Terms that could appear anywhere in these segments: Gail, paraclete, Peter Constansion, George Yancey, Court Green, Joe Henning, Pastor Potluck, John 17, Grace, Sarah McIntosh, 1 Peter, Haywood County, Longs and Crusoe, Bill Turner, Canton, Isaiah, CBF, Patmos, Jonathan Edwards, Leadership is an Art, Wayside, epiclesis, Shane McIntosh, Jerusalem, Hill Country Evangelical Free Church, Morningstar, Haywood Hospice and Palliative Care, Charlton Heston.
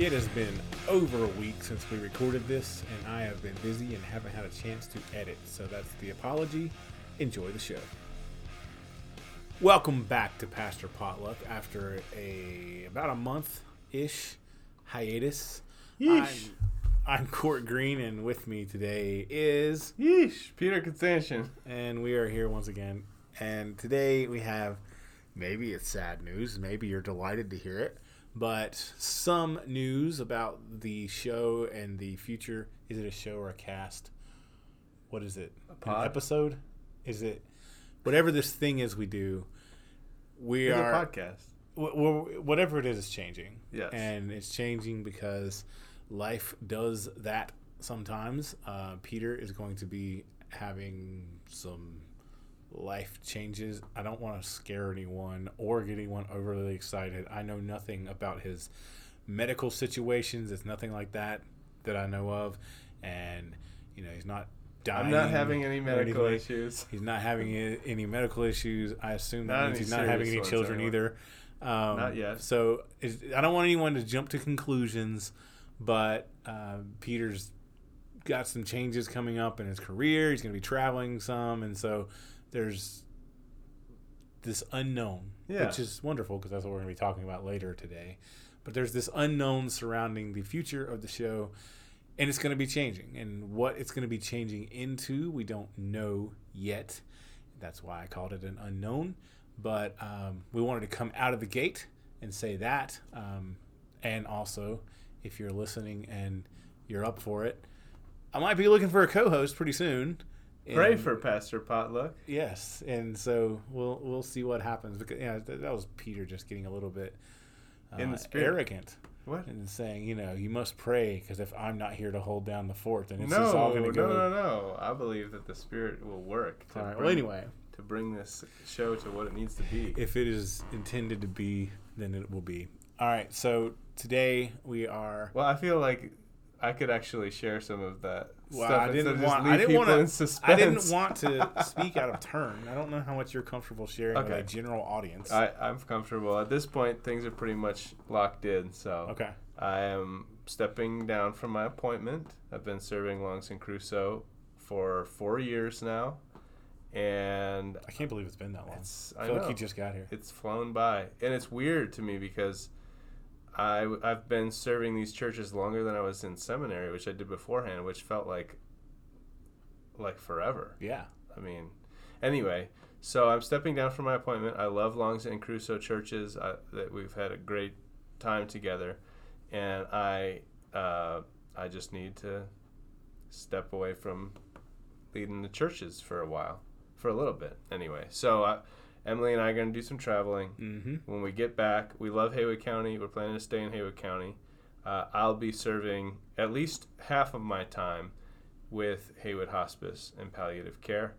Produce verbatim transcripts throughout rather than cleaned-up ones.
It has been over a week since we recorded this, and I have been busy and haven't had a chance to edit, so that's the apology. Enjoy the show. Welcome back to Pastor Potluck after a about a month-ish hiatus. Yeesh. I'm, I'm Court Green, and with me today is... Yeesh, Peter Constansion. And we are here once again, and today we have, maybe it's sad news, maybe you're delighted to hear it, but some news about the show and the future. Is it a show or a cast? What is it? A pod? An episode? Is it whatever this thing is we do? We it's are a podcast. W- whatever it is is changing. Yes, and it's changing because life does that sometimes. Uh, Peter is going to be having some life changes. I don't want to scare anyone or get anyone overly excited. I know nothing about his medical situations. It's nothing like that that I know of. And, you know, he's not dying. I'm not having any medical issues. He's not having any medical issues. I assume that means he's not having any children either. Um, not yet. So I don't want anyone to jump to conclusions, but uh, Peter's got some changes coming up in his career. He's going to be traveling some. And so there's this unknown, yeah. which is wonderful because that's what we're going to be talking about later today. But there's this unknown surrounding the future of the show, and it's going to be changing. And what it's going to be changing into, we don't know yet. That's why I called it an unknown. But um, we wanted to come out of the gate and say that. Um, and also, if you're listening and you're up for it, I might be looking for a co-host pretty soon. Pray and, for Pastor Potluck. Yes, and so we'll we'll see what happens. Because you know, that, that was Peter just getting a little bit uh, in the spirit. Arrogant. What? And saying, you know, you must pray because if I'm not here to hold down the fort, then it's no, just all going to go. No, no, no. I believe that the Spirit will work. To all right. Bring, well, anyway. To bring this show to what it needs to be. If it is intended to be, then it will be. All right, so today we are... Well, I feel like... I could actually share some of that well, stuff. I didn't want. I didn't want to. I didn't want to speak out of turn. I don't know how much you're comfortable sharing okay. with a general audience. I, I'm comfortable at this point. Things are pretty much locked in. So okay. I am stepping down from my appointment. I've been serving Longs and Crusoe for four years now, and I can't believe it's been that long. It's, I, I feel know. like you just got here. It's flown by, and it's weird to me because. I, I've been serving these churches longer than I was in seminary, which I did beforehand, which felt like like forever. Yeah. I mean, anyway, so I'm stepping down from my appointment. I love Longs and Crusoe churches. I, that we've had a great time together, and I uh, I just need to step away from leading the churches for a while, for a little bit. Anyway, so I... Emily and I are going to do some traveling. Mm-hmm. When we get back, we love Haywood County. We're planning to stay in Haywood County. Uh, I'll be serving at least half of my time with Haywood Hospice and Palliative Care.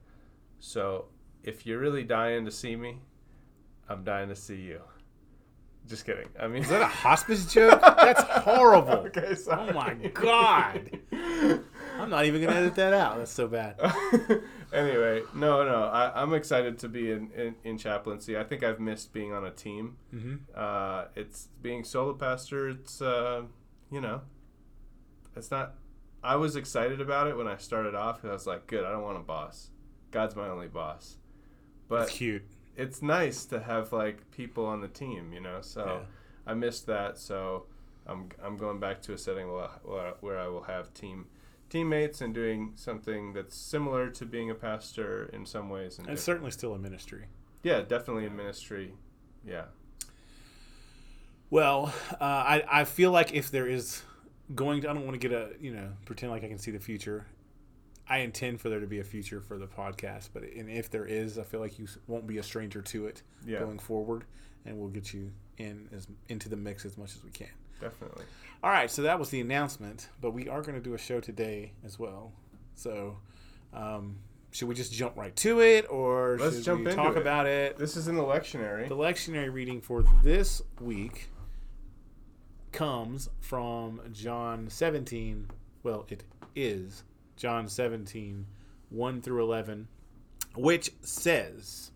So if you're really dying to see me, I'm dying to see you. Just kidding. I mean, is that a hospice joke? That's horrible. Okay, sorry. Oh, my God. I'm not even going to edit that out. That's so bad. Anyway, no, no. I, I'm excited to be in, in, in chaplaincy. I think I've missed being on a team. Mm-hmm. Uh, it's being solo pastor. It's, uh, you know, it's not. I was excited about it when I started off because I was like, good, I don't want a boss. God's my only boss. But that's cute. It's nice to have, like, people on the team, you know. So yeah. I missed that. So I'm I'm going back to a setting where I will have team teammates and doing something that's similar to being a pastor in some ways. And it's certainly still a ministry. Yeah, definitely a ministry. Yeah. Well, uh, I I feel like if there is going to, I don't want to get a, you know, pretend like I can see the future. I intend for there to be a future for the podcast, but and if there is, I feel like you won't be a stranger to it yeah. going forward, and we'll get you in as into the mix as much as we can. Definitely. All right, so that was the announcement, but we are going to do a show today as well. So, um, should we just jump right to it, or Let's should jump we into talk it. about it? This is in the lectionary. The lectionary reading for this week comes from John seventeen. Well, it is. John seventeen, one through eleven, which says,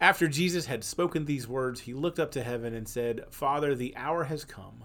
After Jesus had spoken these words, he looked up to heaven and said, Father, the hour has come.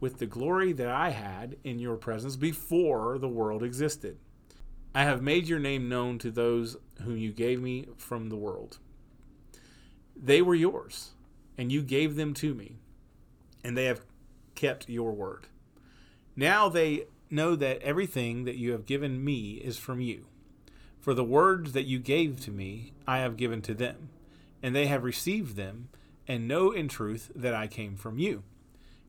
with the glory that I had in your presence before the world existed. I have made your name known to those whom you gave me from the world. They were yours, and you gave them to me, and they have kept your word. Now they know that everything that you have given me is from you. For the words that you gave to me, I have given to them, and they have received them, and know in truth that I came from you,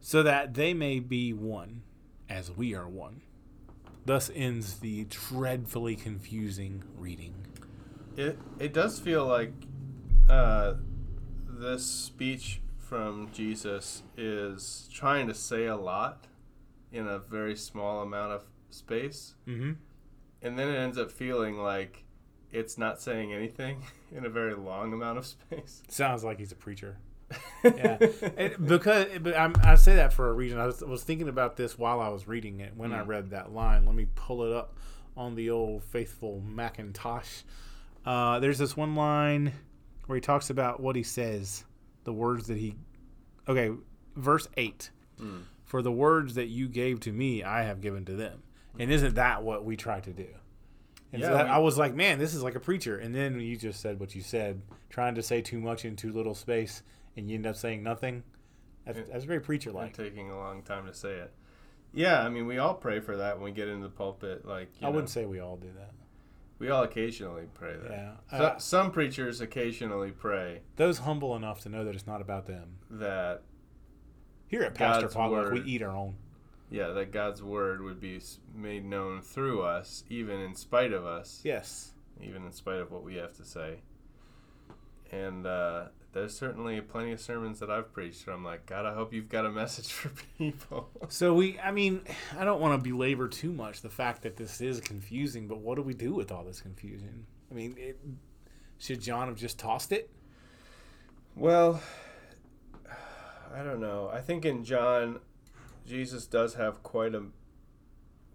so that they may be one, as we are one. Thus ends the dreadfully confusing reading. It it does feel like uh, this speech from Jesus is trying to say a lot in a very small amount of space. Mm-hmm. And then it ends up feeling like it's not saying anything in a very long amount of space. Sounds like he's a preacher. Yeah, it, because but I'm, I say that for a reason. I was, was thinking about this while I was reading it when mm. I read that line. Let me pull it up on the old faithful McIntosh. Uh, there's this one line where he talks about what he says, the words that he... Okay, verse eight. Mm. For the words that you gave to me, I have given to them. And isn't that what we try to do? And yeah, so that, we, I was like, man, this is like a preacher. And then you just said what you said, trying to say too much in too little space, and you end up saying nothing. That's, it, that's very preacher-like. Taking a long time to say it. Yeah, I mean, we all pray for that when we get into the pulpit. Like you I know, wouldn't say we all do that. We all occasionally pray that. Yeah, so, uh, some preachers occasionally pray. Those humble enough to know that it's not about them. That here at Pastor Potluck, we eat our own. Yeah, that God's word would be made known through us, even in spite of us. Yes. Even in spite of what we have to say. And uh, there's certainly plenty of sermons that I've preached where I'm like, God, I hope you've got a message for people. So we, I mean, I don't want to belabor too much the fact that this is confusing, but what do we do with all this confusion? I mean, it, should John have just tossed it? Well, I don't know. I think in John... Jesus does have quite a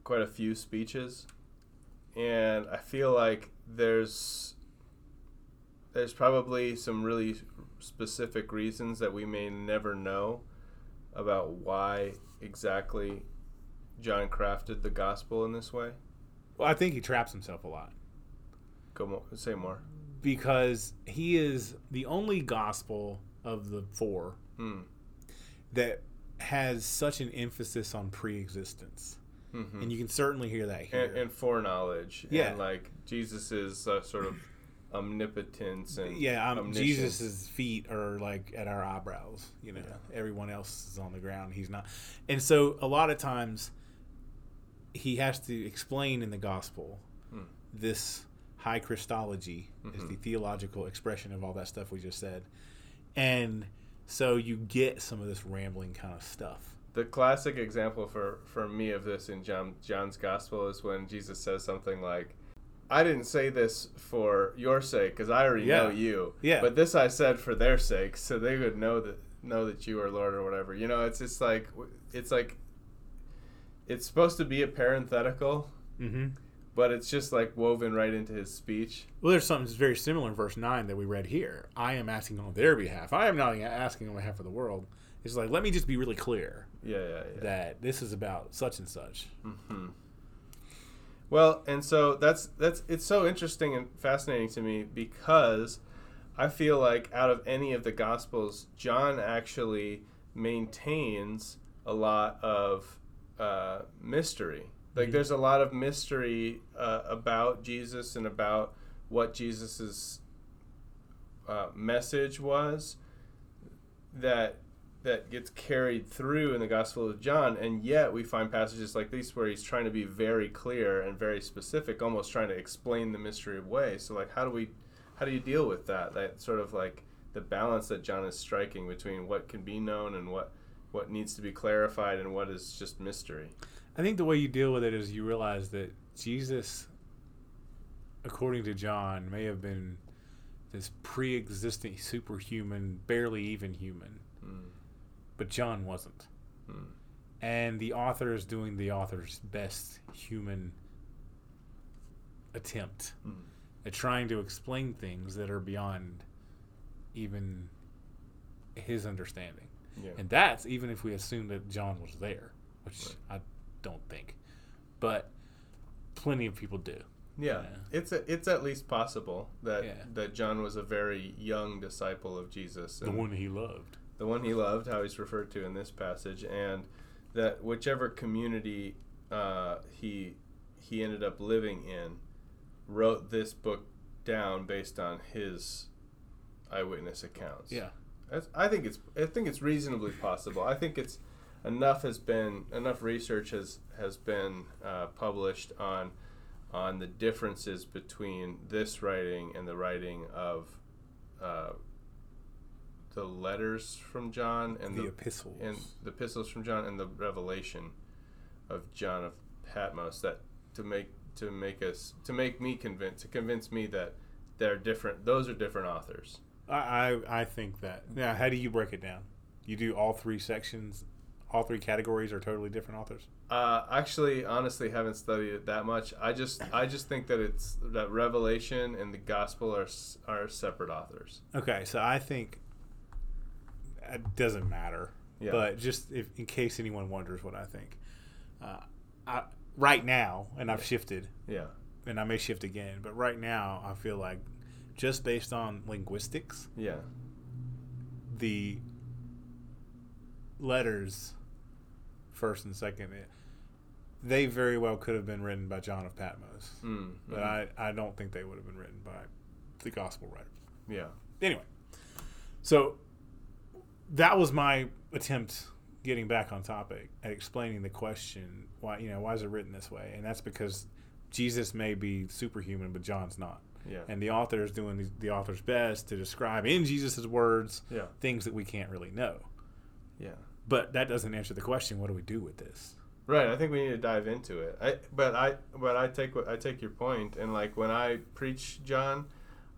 quite a few speeches, and I feel like there's there's probably some really specific reasons that we may never know about why exactly John crafted the gospel in this way. Well, I think he traps himself a lot. Go more, say more. Because he is the only gospel of the four hmm. that has such an emphasis on pre-existence, mm-hmm. and you can certainly hear that here. And, and foreknowledge, yeah. And like Jesus's uh, sort of omnipotence and yeah, um, Jesus's feet are like at our eyebrows. You know, yeah. Everyone else is on the ground; he's not. And so, a lot of times, he has to explain in the gospel mm. this high Christology mm-hmm. is the theological expression of all that stuff we just said, and. So you get some of this rambling kind of stuff. The classic example for, for me of this in John, John's gospel is when Jesus says something like, I didn't say this for your sake because I already yeah. know you. Yeah. But this I said for their sake so they would know that know that you are Lord or whatever. You know, it's just like, it's like, it's supposed to be a parenthetical, mm-hmm. but it's just like woven right into his speech. Well, there's something very similar in verse nine that we read here. I am asking on their behalf. I am not asking on behalf of the world. It's like, let me just be really clear yeah, yeah, yeah. that this is about such and such. Mm-hmm. Well, and so that's that's it's so interesting and fascinating to me because I feel like out of any of the Gospels, John actually maintains a lot of uh, mystery. Like, there's a lot of mystery uh, about Jesus and about what Jesus's uh, message was that that gets carried through in the Gospel of John, and yet we find passages like these where he's trying to be very clear and very specific, almost trying to explain the mystery away. So, like, how do we, how do you deal with that? That sort of like the balance that John is striking between what can be known and what what needs to be clarified and what is just mystery. I think the way you deal with it is you realize that Jesus, according to John, may have been this pre-existent superhuman, barely even human. Mm. But John wasn't. Mm. And the author is doing the author's best human attempt mm. at trying to explain things that are beyond even his understanding. Yeah. And that's even if we assume that John was there, which right. I don't think, but plenty of people do. Yeah, you know? it's a, it's at least possible that yeah. that John was a very young disciple of Jesus, the one he loved, the one he loved, how he's referred to in this passage, and that whichever community uh, he he ended up living in wrote this book down based on his eyewitness accounts. Yeah, That's, I think it's I think it's reasonably possible. I think it's. Enough has been enough research has has been uh, published on on the differences between this writing and the writing of uh, the letters from John and the, the epistles and the epistles from John and the Revelation of John of Patmos that to make to make us to make me convinced to convince me that they're different. Those are different authors. I I, I think that. Now, how do you break it down? You do all three sections. All three categories are totally different authors? Uh, actually, honestly, haven't studied it that much. I just, I just think that it's that Revelation and the Gospel are are separate authors. Okay, so I think it doesn't matter. Yeah. But just if, in case anyone wonders what I think, uh, I right now, and I've shifted. Yeah. And I may shift again, but right now I feel like just based on linguistics. Yeah. The letters. First and second, it, they very well could have been written by John of Patmos, mm, but mm-hmm. I, I don't think they would have been written by the gospel writers. Yeah. Anyway, so that was my attempt getting back on topic at explaining the question why you know why is it written this way, and that's because Jesus may be superhuman, but John's not. Yeah. And the author is doing the, the author's best to describe in Jesus' words yeah. things that we can't really know. Yeah. But that doesn't answer the question. What do we do with this? Right. I think we need to dive into it. I, but I, but I take what I take your point. And like when I preach John,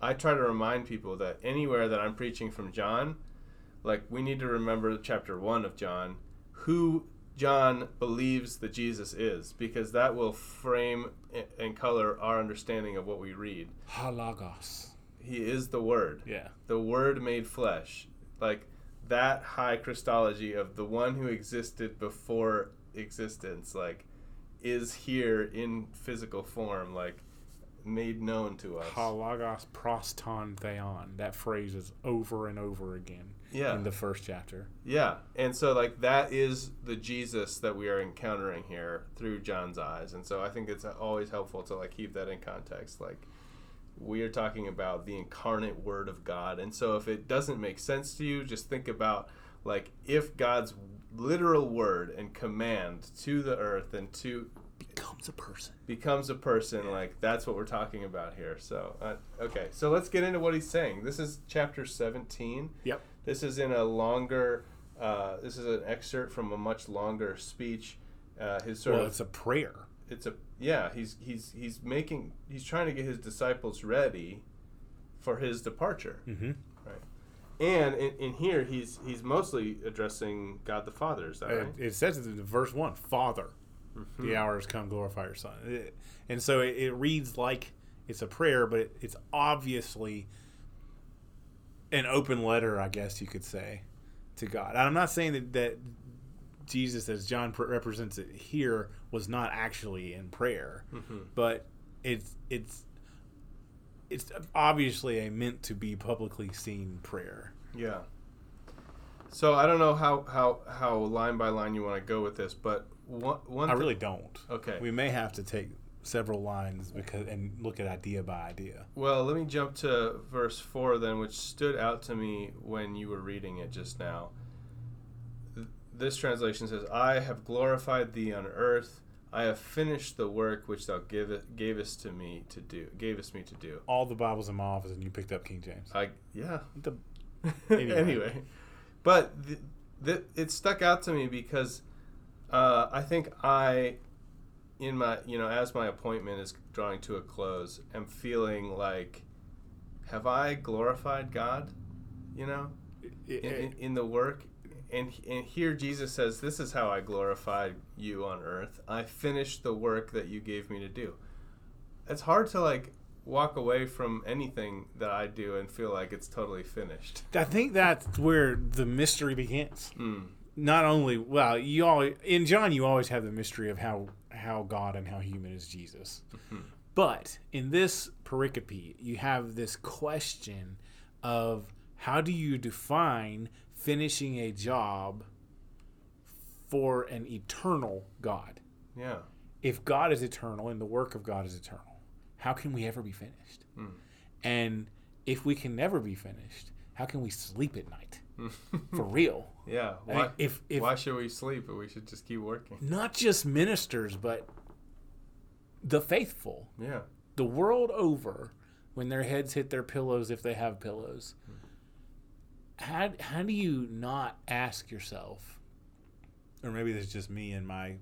I try to remind people that anywhere that I'm preaching from John, like we need to remember chapter one of John, who John believes that Jesus is, because that will frame and color our understanding of what we read. Halagos. He is the Word. Yeah. The Word made flesh. Like. That high Christology of the one who existed before existence, like, is here in physical form, like, made known to us. Halagos proston theon. That phrase is over and over again yeah. in the first chapter. Yeah, and so, like, that is the Jesus that we are encountering here through John's eyes. And so I think it's always helpful to, like, keep that in context, like... We are talking about the incarnate Word of God. And so if it doesn't make sense to you, just think about, like, if God's literal word and command to the earth and to... Becomes a person. Becomes a person. Yeah. Like, that's what we're talking about here. So, uh, okay. So let's get into what he's saying. This is chapter seventeen. Yep. This is in a longer... Uh, this is an excerpt from a much longer speech. Uh, his sort well, of, it's a prayer. It's a... Yeah, he's he's he's making he's trying to get his disciples ready for his departure, mm-hmm. right? And in, in here, he's he's mostly addressing God the Father. Is that right? It, it says in verse one, "Father, mm-hmm. the hour has come. Glorify your Son." It, and so it, it reads like it's a prayer, but it, it's obviously an open letter, I guess you could say, to God. And I'm not saying that that. Jesus, as John represents it here, was not actually in prayer, mm-hmm. but it's it's it's obviously a meant to be publicly seen prayer. Yeah. So I don't know how how, how line by line you want to go with this, but One, one I really th- don't. Okay. We may have to take several lines because and look at idea by idea. Well, let me jump to verse four then, which stood out to me when you were reading it just now. This translation says, "I have glorified thee on earth. I have finished the work which thou givest gavest to me to do. Gavest me to do." All the Bibles in my office, and you picked up King James. I yeah. The, anyway. anyway, but th- th- it stuck out to me because uh, I think I, in my you know, as my appointment is drawing to a close, am feeling like, have I glorified God, you know, in, in, in the work. And and here Jesus says, this is how I glorified you on earth. I finished the work that you gave me to do. It's hard to, like, walk away from anything that I do and feel like it's totally finished. I think that's where the mystery begins. Mm. Not only, well, you always, in John you always have the mystery of how, how God and how human is Jesus. Mm-hmm. But in this pericope, you have this question of how do you define finishing a job for an eternal God. Yeah. If God is eternal and the work of God is eternal, how can we ever be finished? Mm. And if we can never be finished, how can we sleep at night? For real. Yeah. Why, I, if, if, why should we sleep? We should just keep working. Not just ministers, but the faithful. Yeah. The world over, when their heads hit their pillows, if they have pillows, mm. How how do you not ask yourself, or maybe that's just me and my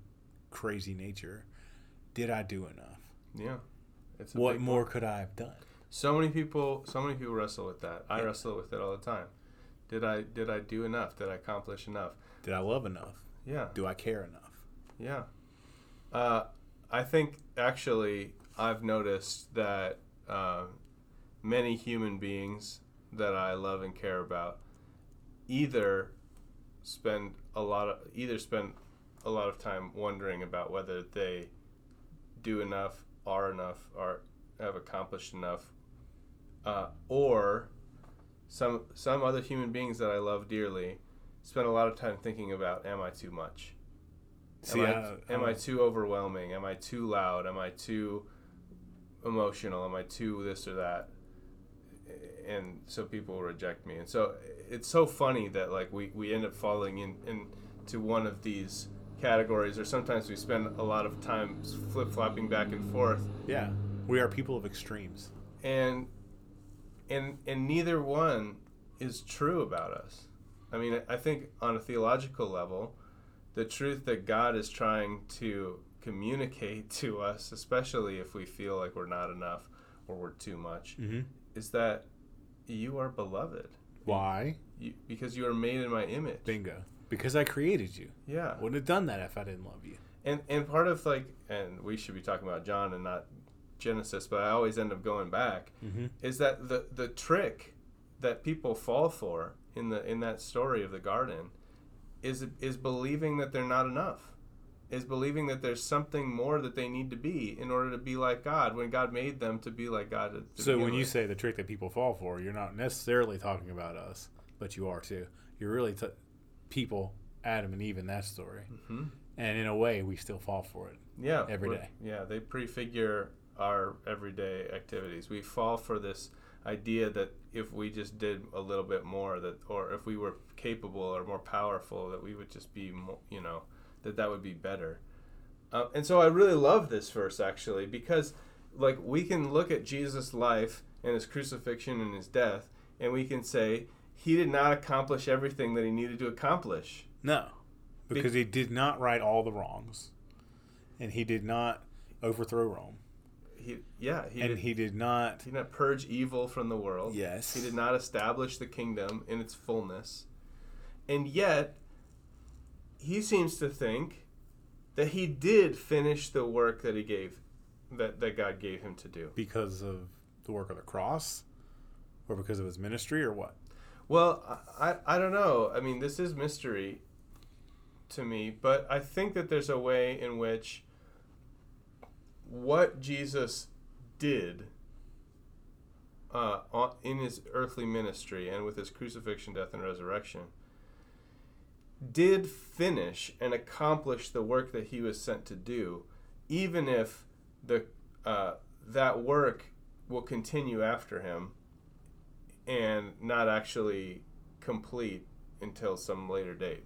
crazy nature, did I do enough? Yeah. It's a what more could I have done? So many people so many people wrestle with that. I yeah. wrestle with it all the time. Did I did I do enough? Did I accomplish enough? Did I love enough? Yeah. Do I care enough? Yeah. Uh, I think actually I've noticed that uh, many human beings that I love and care about either spend a lot of either spend a lot of time wondering about whether they do enough, are enough, are have accomplished enough, uh, or some some other human beings that I love dearly spend a lot of time thinking about, am I too much? See, am I, I, I am I too overwhelming? Am I too loud? Am I too emotional? Am I too this or that? And so people reject me. And so it's so funny that, like, we, we end up falling in, in to one of these categories, or sometimes we spend a lot of time flip-flopping back and forth. Yeah. We are people of extremes. And and and neither one is true about us. I mean, I think on a theological level, the truth that God is trying to communicate to us, especially if we feel like we're not enough or we're too much, mm-hmm. is that you are beloved. Why? You, because you are made in my image. Bingo. Because I created you. Yeah. Wouldn't have done that if I didn't love you. And and part of, like, and we should be talking about John and not Genesis, but I always end up going back, mm-hmm. is that the, the trick that people fall for in the in that story of the garden is is believing that they're not enough, is believing that there's something more that they need to be in order to be like God, when God made them to be like God. So when you say the trick that people fall for, you're not necessarily talking about us, but you are too. You're really t- people, Adam and Eve in that story. Mm-hmm. And in a way, we still fall for it. Yeah, every day. Yeah, they prefigure our everyday activities. We fall for this idea that if we just did a little bit more, that, or if we were capable or more powerful, that we would just be, more, you know, that that would be better. Uh, and so I really love this verse, actually, because, like, we can look at Jesus' life and his crucifixion and his death, and we can say he did not accomplish everything that he needed to accomplish. No, because Be- he did not right all the wrongs, and he did not overthrow Rome. He, yeah, he and did, he did not... He did not purge evil from the world. Yes. He did not establish the kingdom in its fullness. And yet, he seems to think that he did finish the work that he gave, that, that God gave him to do. Because of the work of the cross? Or because of his ministry, or what? Well, I, I don't know. I mean, this is mystery to me, but I think that there's a way in which what Jesus did uh, in his earthly ministry and with his crucifixion, death, and resurrection did finish and accomplish the work that he was sent to do, even if the uh, that work will continue after him and not actually complete until some later date.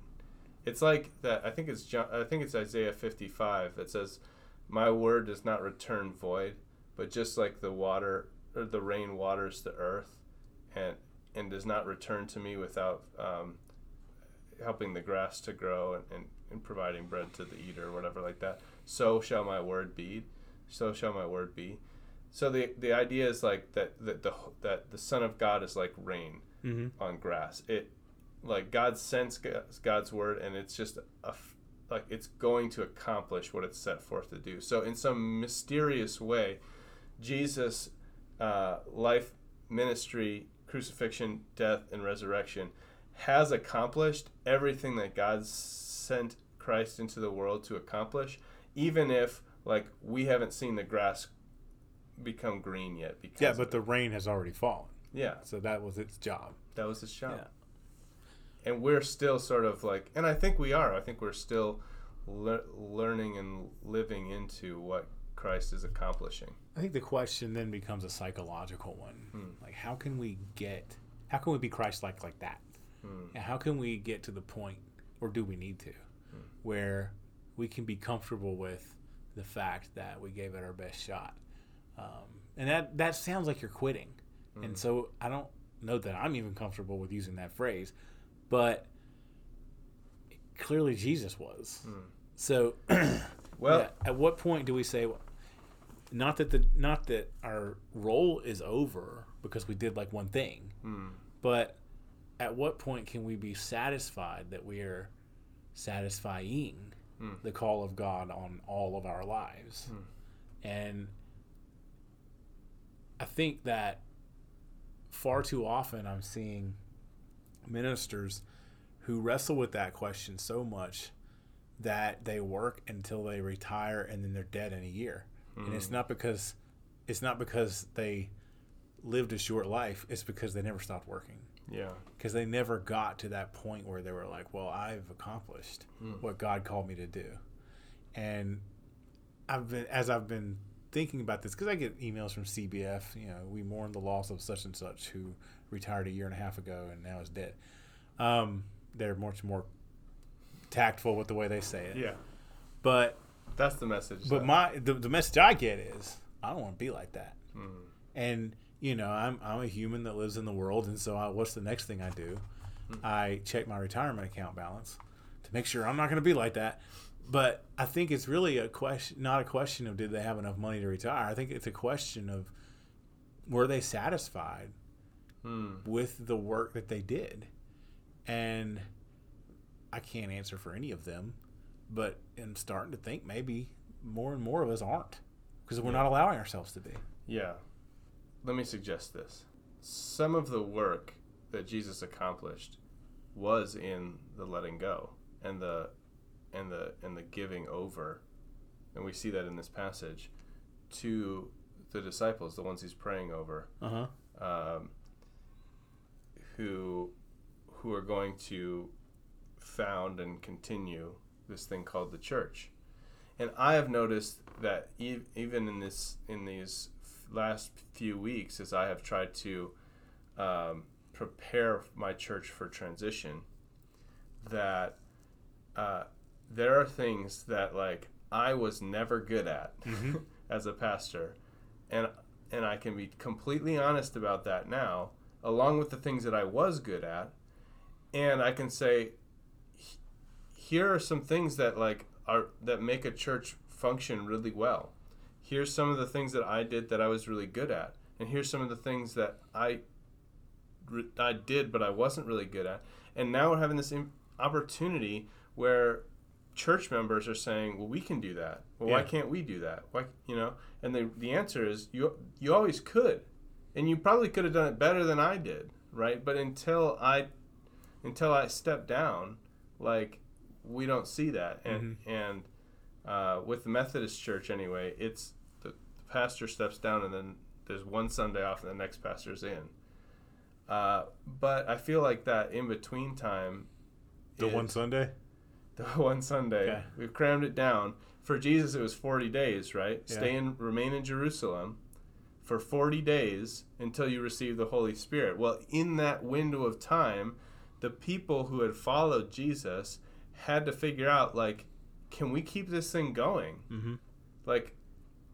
It's like that. I think it's John, I think it's Isaiah fifty-five that says, "My word does not return void, but just like the water or the rain waters the earth, and and does not return to me without." Um, helping the grass to grow and, and, and providing bread to the eater or whatever like that. So shall my word be. So shall my word be. So the the idea is like that, that the that the Son of God is like rain mm-hmm. on grass. It like God sends God's word, and it's just a, like it's going to accomplish what it's set forth to do. So in some mysterious way, Jesus' uh, life, ministry, crucifixion, death, and resurrection has accomplished everything that God sent Christ into the world to accomplish, even if like we haven't seen the grass become green yet. Because yeah, but the rain has already fallen. Yeah. So that was its job. That was its job. Yeah. And we're still sort of like, and I think we are, I think we're still le- learning and living into what Christ is accomplishing. I think the question then becomes a psychological one. Hmm. Like, how can we get, how can we be Christ-like like that? Hmm. How can we get to the point, or do we need to, hmm. where we can be comfortable with the fact that we gave it our best shot? Um, and that, that sounds like you're quitting. Hmm. And so I don't know that I'm even comfortable with using that phrase, but clearly Jesus was. Hmm. So well, yeah, at what point do we say, well, not that the not that our role is over because we did like one thing, hmm. but at what point can we be satisfied that we are satisfying mm. the call of God on all of our lives? Mm. And I think that far too often I'm seeing ministers who wrestle with that question so much that they work until they retire and then they're dead in a year. Mm. And it's not because it's not because they lived a short life. It's because they never stopped working. Yeah, because they never got to that point where they were like, well, I've accomplished mm. what God called me to do. And I've been, as I've been thinking about this, because I get emails from C B F, you know, we mourn the loss of such and such who retired a year and a half ago and now is dead. Um, they're much more tactful with the way they say it. Yeah, but that's the message. But my the, the message I get is, I don't want to be like that. Mm. And you know, I'm I'm a human that lives in the world, and so I, what's the next thing I do? Mm-hmm. I check my retirement account balance to make sure I'm not going to be like that. But I think it's really a question, not a question of did they have enough money to retire. I think it's a question of were they satisfied mm. with the work that they did? And I can't answer for any of them, but I'm starting to think maybe more and more of us aren't because we're yeah. not allowing ourselves to be. Yeah. Let me suggest this. Some of the work that Jesus accomplished was in the letting go and the and the and the giving over, and we see that in this passage to the disciples, the ones he's praying over, uh-huh. um, who who are going to found and continue this thing called the church. And I have noticed that ev- even in this in these. last few weeks, as I have tried to um, prepare my church for transition, that uh, there are things that like I was never good at mm-hmm. as a pastor, and and I can be completely honest about that now, along with the things that I was good at, and I can say, here are some things that like are that make a church function really well. Here's some of the things that I did that I was really good at. And here's some of the things that I I did but I wasn't really good at. And now we're having this opportunity where church members are saying, well, we can do that. Well, yeah. Why can't we do that? Why, you know? And the the answer is you you always could. And you probably could have done it better than I did, right? But until I until I step down, like we don't see that. And mm-hmm. and uh, with the Methodist Church anyway, it's pastor steps down and then there's one Sunday off and the next pastor's in. Uh, but I feel like that in between time The one Sunday? The one Sunday. Okay. We've crammed it down. For Jesus, it was forty days, right? Yeah. Stay and remain in Jerusalem for forty days until you receive the Holy Spirit. Well, in that window of time, the people who had followed Jesus had to figure out, like, can we keep this thing going? Mm-hmm. Like,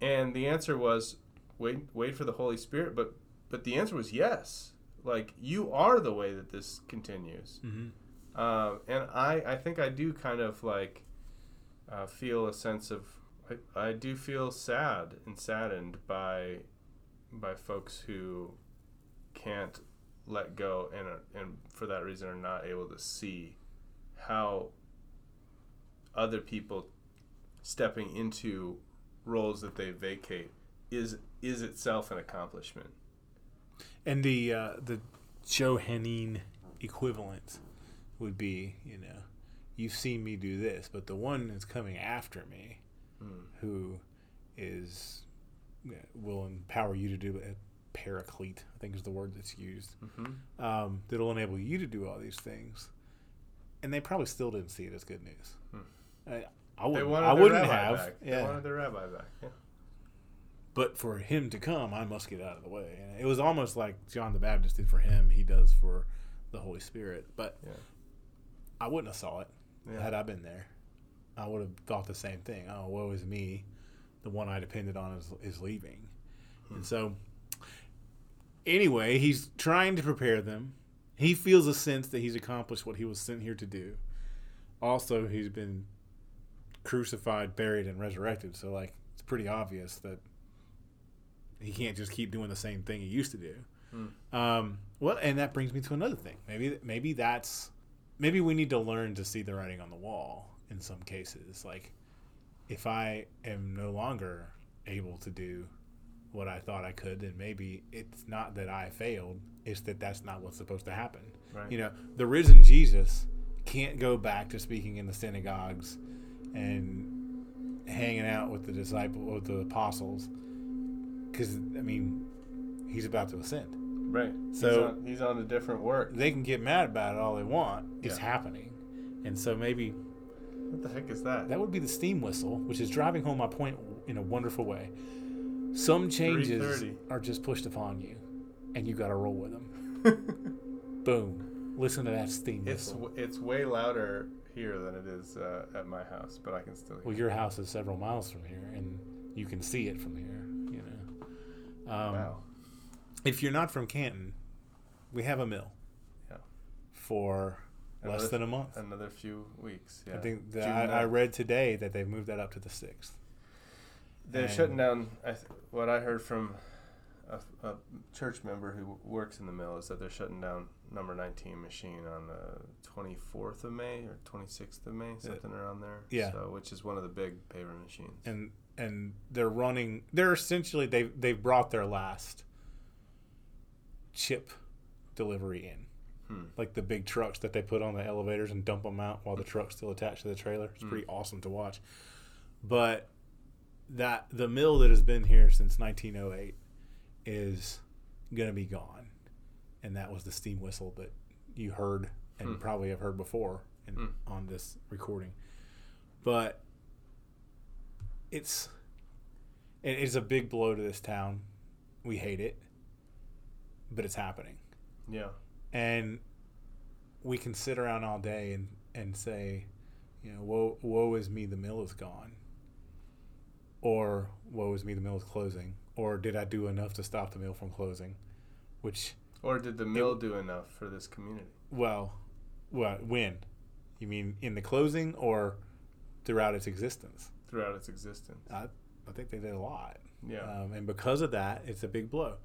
and the answer was, wait, wait for the Holy Spirit. But, but the answer was yes. Like, you are the way that this continues. Mm-hmm. Uh, and I, I think I do kind of, like, uh, feel a sense of, I, I do feel sad and saddened by, by folks who can't let go and, are, and for that reason are not able to see how other people stepping into roles that they vacate is is itself an accomplishment. And the uh, the Joe Henning equivalent would be, you know, you've seen me do this, but the one that's coming after me, mm. who is will empower you to do it, paraclete, I think is the word that's used, mm-hmm. um, that'll enable you to do all these things. And they probably still didn't see it as good news. Hmm. I, I wouldn't, I wouldn't have. Yeah. They wanted their rabbi back. Yeah. But for him to come, I must get out of the way. And it was almost like John the Baptist did for him, he does for the Holy Spirit. But yeah. I wouldn't have saw it yeah. had I been there. I would have thought the same thing. Oh, woe is me. The one I depended on is, is leaving. Hmm. And so, anyway, he's trying to prepare them. He feels a sense that he's accomplished what he was sent here to do. Also, he's been crucified, buried, and resurrected. So, like, it's pretty obvious that he can't just keep doing the same thing he used to do. Mm. Um, well, and that brings me to another thing. Maybe, maybe that's maybe we need to learn to see the writing on the wall in some cases. Like, if I am no longer able to do what I thought I could, then maybe it's not that I failed. It's that that's not what's supposed to happen. Right. You know, the risen Jesus can't go back to speaking in the synagogues and hanging out with the disciples, with the apostles, because, I mean, he's about to ascend. Right. So he's on, he's on a different work. They can get mad about it all they want. Yeah. It's happening. And so maybe... What the heck is that? That would be the steam whistle, which is driving home my point in a wonderful way. Some changes are just pushed upon you. And you got to roll with them. Boom. Listen to that steam it's, whistle. It's way louder here than it is uh, at my house, but I can still hear Well, your house is several miles from here, and you can see it from here. You know. Um, wow. If you're not from Canton, we have a mill yeah. for another, less than a month. Another few weeks. Yeah. I think that I, I read today that they've moved that up to the sixth. They're and shutting down I th- what I heard from... A, a church member who works in the mill is that they're shutting down number nineteen machine on the twenty-fourth of May or twenty-sixth of May, something yeah. around there. Yeah. So, which is one of the big paper machines. And and they're running. They're essentially they've they've brought their last chip delivery in, hmm. like the big trucks that they put on the elevators and dump them out while the truck's still attached to the trailer. It's hmm. pretty awesome to watch. But that the mill that has been here since nineteen oh eight. Is going to be gone. And that was the steam whistle that you heard and mm. probably have heard before in, mm. on this recording. But it's it is a big blow to this town. We hate it, but it's happening. Yeah. And we can sit around all day and, and say, you know, woe, woe is me, the mill is gone. Or woe is me, the mill is closing. Or did I do enough to stop the mill from closing? Which Or did the mill it, do enough for this community? Well, well, when? You mean in the closing or throughout its existence? Throughout its existence. I, I think they did a lot. Yeah. Um, and because of that, it's a big blow.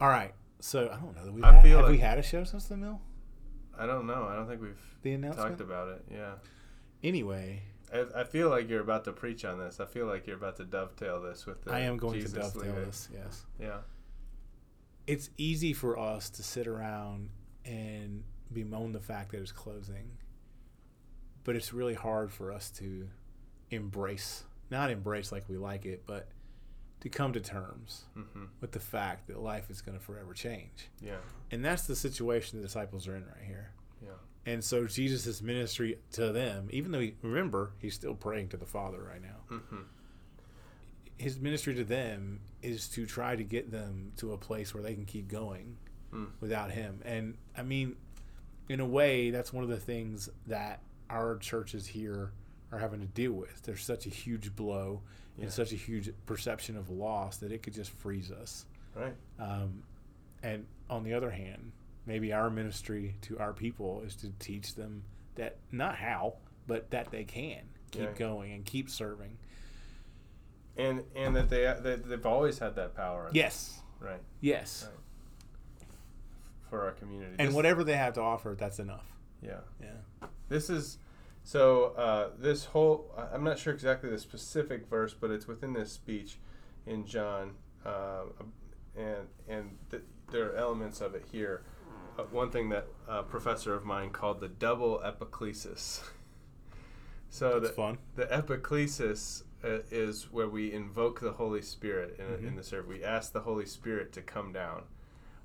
All right. So, I don't know. We've I had, feel have like, we had a show since the mill? I don't know. I don't think we've the announcement? talked about it. Yeah. Anyway... I feel like you're about to preach on this. I feel like you're about to dovetail this with the I am going Jesus to dovetail leader. This, yes. Yeah. It's easy for us to sit around and bemoan the fact that it's closing, but it's really hard for us to embrace, not embrace like we like it, but to come to terms mm-hmm. with the fact that life is going to forever change. Yeah. And that's the situation the disciples are in right here. Yeah. And so Jesus' ministry to them, even though, he, remember, he's still praying to the Father right now. Mm-hmm. His ministry to them is to try to get them to a place where they can keep going mm. without him. And, I mean, in a way, that's one of the things that our churches here are having to deal with. There's such a huge blow yeah. and such a huge perception of loss that it could just freeze us. Right. Um, and on the other hand, maybe our ministry to our people is to teach them that, not how, but that they can keep yeah. going and keep serving. And and that they that they've always had that power. Yes. Them. Right. Yes. Right. For our community. And this, whatever they have to offer, that's enough. Yeah. Yeah. This is, so uh, this whole, I'm not sure exactly the specific verse, but it's within this speech in John, uh, and and th- there are elements of it here. Uh, one thing that a professor of mine called the double epiclesis. So that's the, fun. The epiclesis uh, is where we invoke the Holy Spirit in, mm-hmm. in the service. We ask the Holy Spirit to come down.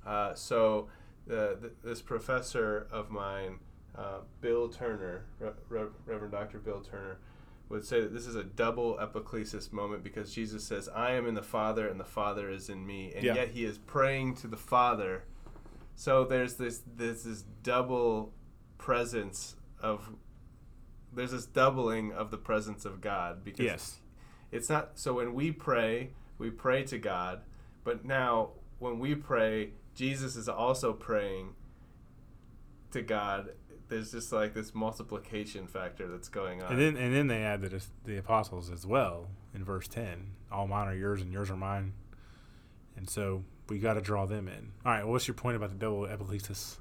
Uh, so the, the, this professor of mine, uh, Bill Turner, Re- Re- Reverend Doctor Bill Turner, would say that this is a double epiclesis moment because Jesus says, I am in the Father and the Father is in me. And yeah. yet he is praying to the Father. So there's this, this this double presence of, there's this doubling of the presence of God. Because yes. it's not, so when we pray, we pray to God, but now when we pray, Jesus is also praying to God. There's just like this multiplication factor that's going on. And then and then they add the, the apostles as well in verse ten. All mine are yours and yours are mine. And so we got to draw them in. All right, well, what's your point about the double epiclesis?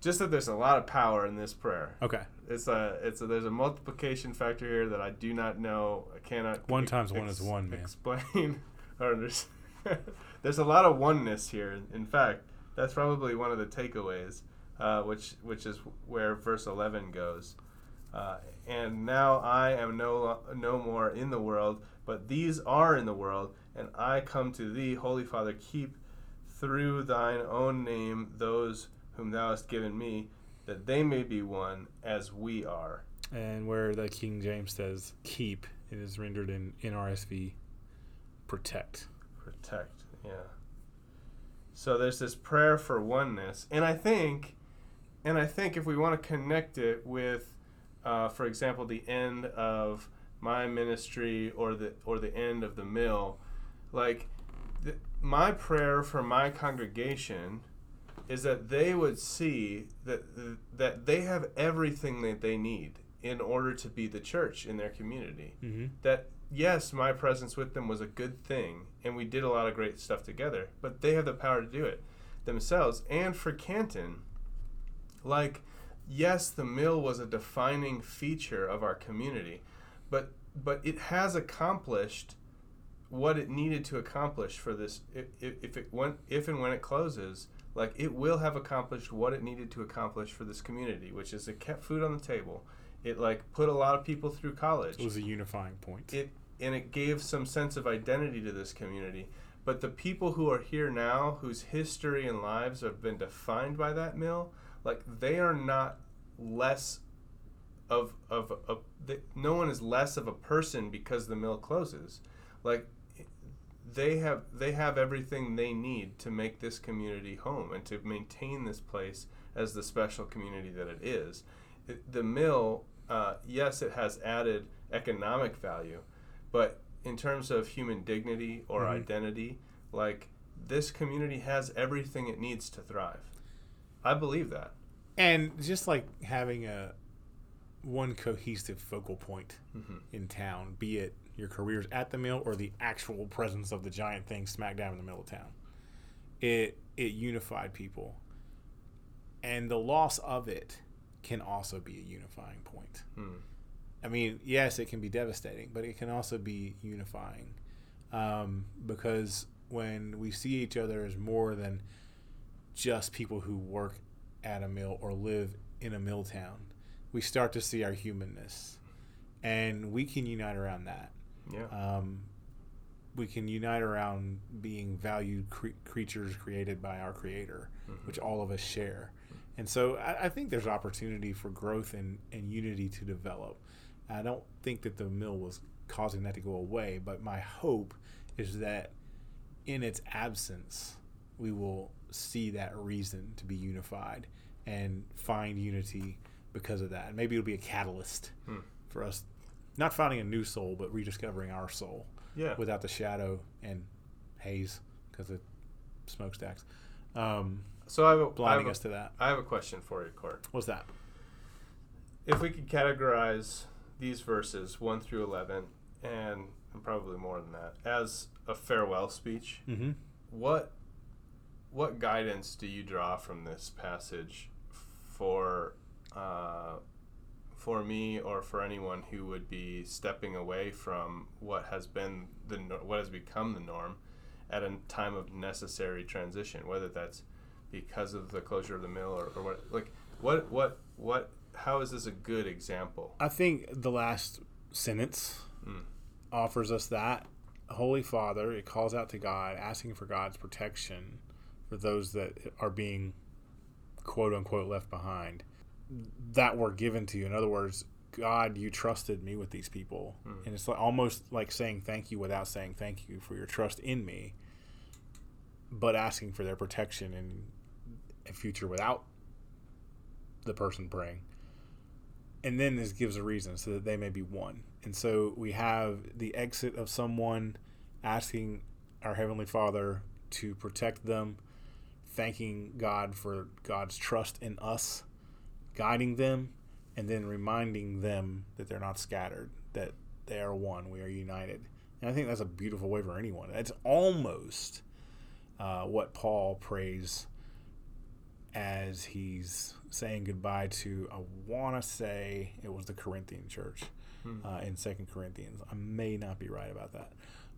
Just that there's a lot of power in this prayer. Okay. It's a, it's a, there's a multiplication factor here that I do not know. I cannot. One ex- times one is one, man. Explain or understand. There's a lot of oneness here. In fact, that's probably one of the takeaways, uh, which which is where verse eleven goes. Uh, and now I am no no more in the world, but these are in the world, and I come to thee, Holy Father, keep through thine own name those whom thou hast given me, that they may be one as we are. And where the King James says keep, it is rendered in N R S V protect. Protect, yeah. So there's this prayer for oneness, and I think, and I think if we want to connect it with, uh, for example, the end of my ministry or the or the end of the mill, like the, my prayer for my congregation is that they would see that that they have everything that they need in order to be the church in their community. Mm-hmm. That. Yes, my presence with them was a good thing, and we did a lot of great stuff together, but they have the power to do it themselves. And for Canton, like, yes, the mill was a defining feature of our community, but but it has accomplished what it needed to accomplish for this. If it went, if and when it closes, like, it will have accomplished what it needed to accomplish for this community, which is it kept food on the table. It, like, put a lot of people through college. It was a unifying point. It and it gave some sense of identity to this community. But the people who are here now, whose history and lives have been defined by that mill, like, they are not less of of a, they, no one is less of a person because the mill closes. Like, they have they have everything they need to make this community home and to maintain this place as the special community that it is. The mill, uh, yes, it has added economic value, but in terms of human dignity or mm-hmm. identity, like, this community has everything it needs to thrive. I believe that. And just like having a one cohesive focal point mm-hmm. in town, be it your careers at the mill or the actual presence of the giant thing smack dab in the middle of town, it it unified people, and the loss of it can also be a unifying point. Hmm. I mean, yes, it can be devastating, but it can also be unifying, um, because when we see each other as more than just people who work at a mill or live in a mill town, we start to see our humanness, and we can unite around that. Yeah. Um, we can unite around being valued cre- creatures created by our Creator, mm-hmm. which all of us share. And so I, I think there's opportunity for growth and, and unity to develop. I don't think that the mill was causing that to go away, but my hope is that in its absence, we will see that reason to be unified and find unity because of that. And maybe it'll be a catalyst hmm. for us not finding a new soul, but rediscovering our soul yeah. without the shadow and haze because of smokestacks. Um, so I have a, blinding I have a, us to that. I have a question for you, Court. What's that? If we could categorize these verses one through eleven, and probably more than that, as a farewell speech, mm-hmm. what what guidance do you draw from this passage for uh, for me or for anyone who would be stepping away from what has been the what has become the norm at a time of necessary transition, whether that's because of the closure of the mill or, or what? Like what what what? How is this a good example? I think the last sentence mm. offers us that. Holy Father, it calls out to God, asking for God's protection for those that are being quote unquote left behind, that were given to you. In other words, God, you trusted me with these people. Mm. And it's like, almost like saying thank you without saying thank you for your trust in me, but asking for their protection in a future without the person praying. And then this gives a reason so that they may be one. And so we have the exit of someone asking our Heavenly Father to protect them, thanking God for God's trust in us, guiding them, and then reminding them that they're not scattered, that they are one, we are united. And I think that's a beautiful way for anyone. That's almost uh, what Paul prays as he's saying goodbye to, I want to say it was the Corinthian church hmm. uh, in Second Corinthians. I may not be right about that.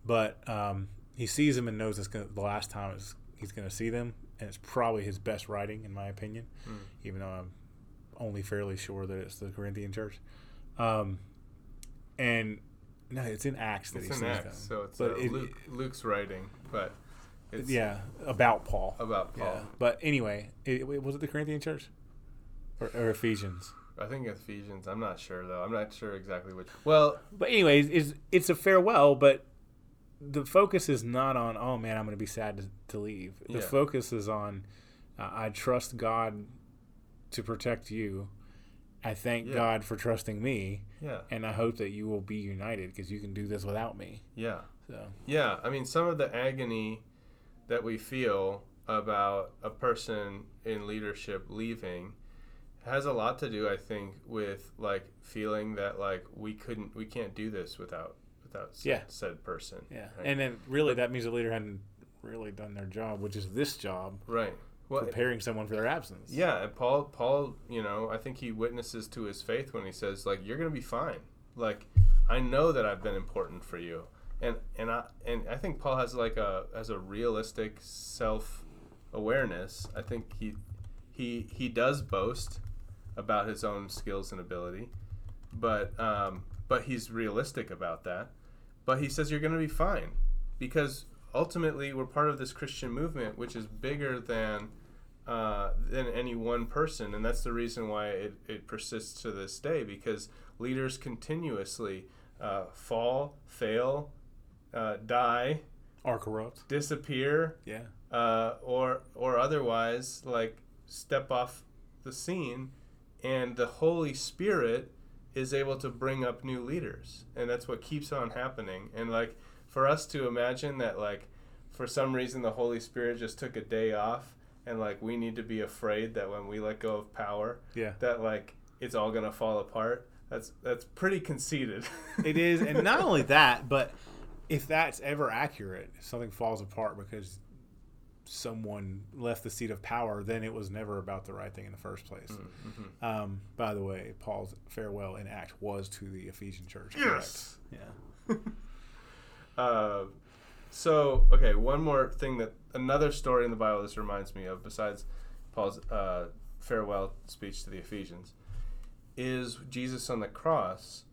But um, he sees them and knows it's gonna, the last time it's, he's going to see them, and it's probably his best writing, in my opinion, hmm. even though I'm only fairly sure that it's the Corinthian church. Um, and no, it's in Acts that it's he sees Acts, them. So it's but it, Luke, Luke's writing, but... It's yeah, about Paul. About Paul. Yeah. But anyway, it, it, was it the Corinthian church? Or, or Ephesians? I think Ephesians. I'm not sure, though. I'm not sure exactly which. Well, but anyways, it's, it's a farewell, but the focus is not on, oh, man, I'm going to be sad to, to leave. The yeah. focus is on, uh, I trust God to protect you. I thank yeah. God for trusting me. Yeah. And I hope that you will be united because you can do this without me. Yeah. So. Yeah. I mean, some of the agony that we feel about a person in leadership leaving has a lot to do, I think, with like feeling that like we couldn't, we can't do this without without yeah. said person. Yeah, right? And then really that means the leader hadn't really done their job, which is this job, right? Well, preparing someone for their absence. Yeah, and Paul, Paul, you know, I think he witnesses to his faith when he says like, "You're gonna be fine. Like, I know that I've been important for you." And and I and I think Paul has like a as a realistic self awareness. I think he he he does boast about his own skills and ability, but um, but he's realistic about that. But he says you're going to be fine because ultimately we're part of this Christian movement, which is bigger than uh, than any one person, and that's the reason why it, it persists to this day because leaders continuously uh, fall, fail. Uh, die, or corrupt, disappear, yeah, uh, or or otherwise like step off the scene, and the Holy Spirit is able to bring up new leaders, and that's what keeps on happening. And like for us to imagine that like for some reason the Holy Spirit just took a day off, and like we need to be afraid that when we let go of power, yeah, that like it's all gonna fall apart. That's that's pretty conceited. It is, and not only that, but if that's ever accurate, if something falls apart because someone left the seat of power, then it was never about the right thing in the first place. Mm-hmm. Um, by the way, Paul's farewell in Acts was to the Ephesian church. Yes. Correct? Yeah. uh, so, okay, one more thing that another story in the Bible this reminds me of, besides Paul's uh, farewell speech to the Ephesians, is Jesus on the cross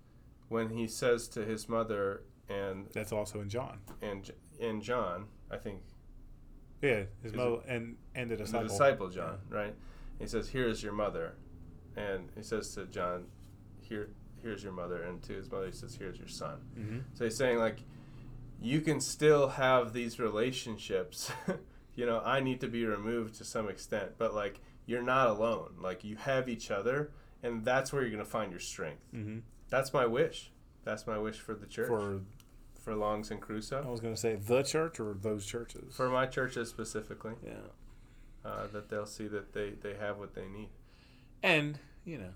when he says to his mother, and that's also in John. And in John, I think. Yeah, his mother and, and the disciple. The disciple John, yeah. Right? He says, "Here is your mother." And he says to John, "Here, here's your mother." And to his mother, he says, "Here's your son." Mm-hmm. So he's saying, like, you can still have these relationships. You know, I need to be removed to some extent, but, like, you're not alone. Like, you have each other, and that's where you're going to find your strength. Mm-hmm. That's my wish. That's my wish for the church. For, for Longs and Crusoe. I was going to say the church or those churches. For my churches specifically. Yeah. Uh, that they'll see that they, they have what they need. And, you know,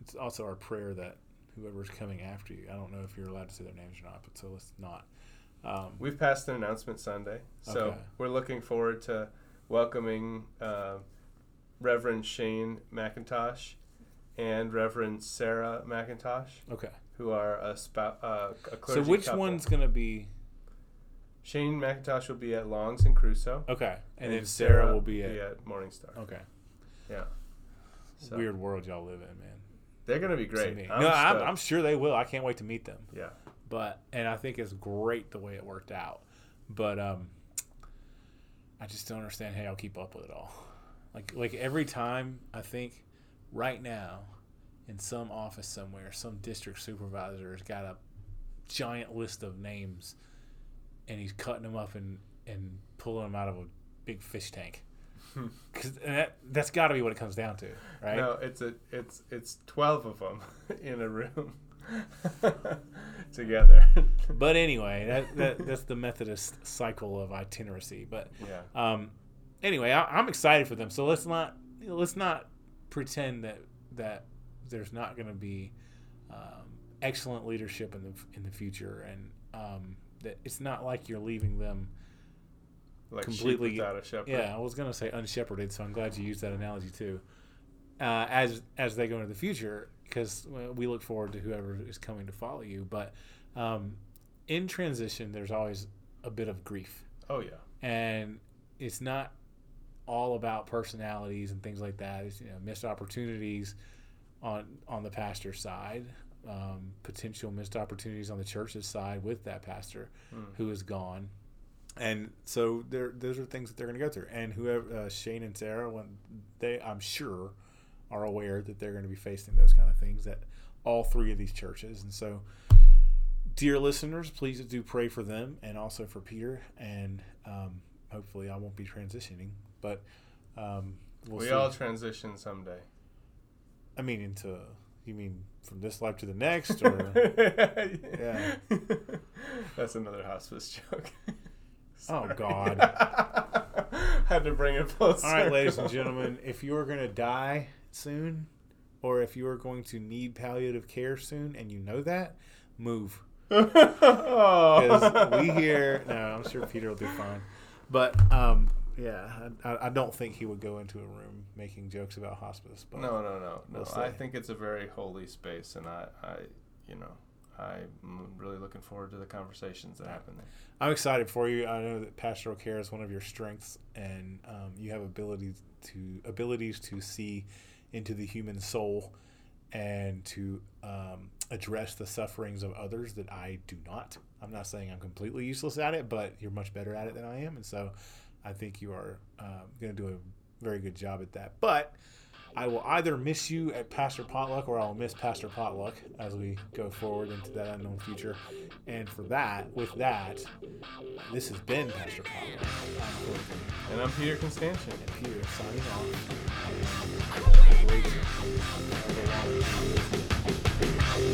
it's also our prayer that whoever's coming after you, I don't know if you're allowed to say their names or not, but so let's not. Um, We've passed an announcement Sunday, so okay. We're looking forward to welcoming uh, Reverend Shane McIntosh and Reverend Sarah McIntosh. Okay. Who are a, spa, uh, a clergy couple. So which couple. One's going to be? Shane McIntosh will be at Longs and Crusoe. Okay. And, and then Sarah, Sarah will be at, be at Morningstar. Okay. Yeah. So. Weird world y'all live in, man. They're going to be great. I'm no, I'm, I'm sure they will. I can't wait to meet them. Yeah. But and I think it's great the way it worked out. But um, I just don't understand how y'all keep up with it all. Like like every time, I think right now in some office somewhere, some district supervisor has got a giant list of names, and he's cutting them up and, and pulling them out of a big fish tank. Cause that that's got to be what it comes down to, right? No, it's a it's it's twelve of them in a room together. But anyway, that, that that's the Methodist cycle of itineracy. But yeah. Um, anyway, I, I'm excited for them. So let's not let's not pretend that that there's not going to be um, excellent leadership in the in the future, and um, that it's not like you're leaving them. Like completely sheep without a shepherd. Yeah, I was gonna say unshepherded, so I'm glad you used that analogy too. Uh, as as they go into the future, because we look forward to whoever is coming to follow you. But um, in transition, there's always a bit of grief. Oh yeah, and it's not all about personalities and things like that. It's, you know, missed opportunities on on the pastor's side, um, potential missed opportunities on the church's side with that pastor mm. who is gone. And so there, those are things that they're going to go through. And whoever uh, Shane and Sarah, when they, I'm sure, are aware that they're going to be facing those kind of things at all three of these churches. And so, dear listeners, please do pray for them and also for Peter. And um, hopefully, I won't be transitioning, but um, we'll we see. All transition someday. I mean, into you mean from this life to the next, or yeah, that's another hospice joke. Oh, God. Had to bring it full circle. All right, ladies and gentlemen, if you are going to die soon or if you are going to need palliative care soon and you know that, move. Because we here, no, I'm sure Peter will do fine. But, um, yeah, I, I don't think he would go into a room making jokes about hospice. But no, no, no. We'll no. See. I think it's a very holy space, and I, I you know. I'm really looking forward to the conversations that happen there. I'm excited for you. I know that pastoral care is one of your strengths, and um, you have abilities to abilities to see into the human soul and to um, address the sufferings of others that I do not. I'm not saying I'm completely useless at it, but you're much better at it than I am, and so I think you are uh, going to do a very good job at that. But I will either miss you at Pastor Potluck or I'll miss Pastor Potluck as we go forward into that unknown future. And for that, with that, this has been Pastor Potluck. And I'm Peter Constantion. And Peter, signing off.